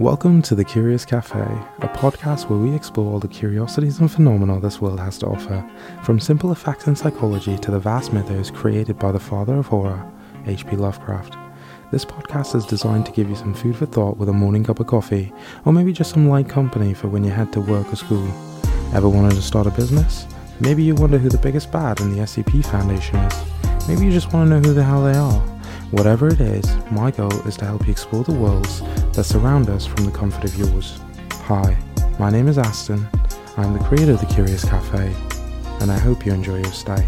Welcome to The Curious Cafe, a podcast where we explore all the curiosities and phenomena this world has to offer, from simple effects in psychology to the vast mythos created by the father of horror, H.P. Lovecraft. This podcast is designed to give you some food for thought with a morning cup of coffee, or maybe just some light company for when you head to work or school. Ever wanted to start a business? Maybe you wonder who the biggest bad in the SCP Foundation is. Maybe you just want to know who the hell they are. Whatever it is, my goal is to help you explore the worlds that surround us from the comfort of yours. Hi, my name is Astin, I'm the creator of The Curious Cafe, and I hope you enjoy your stay.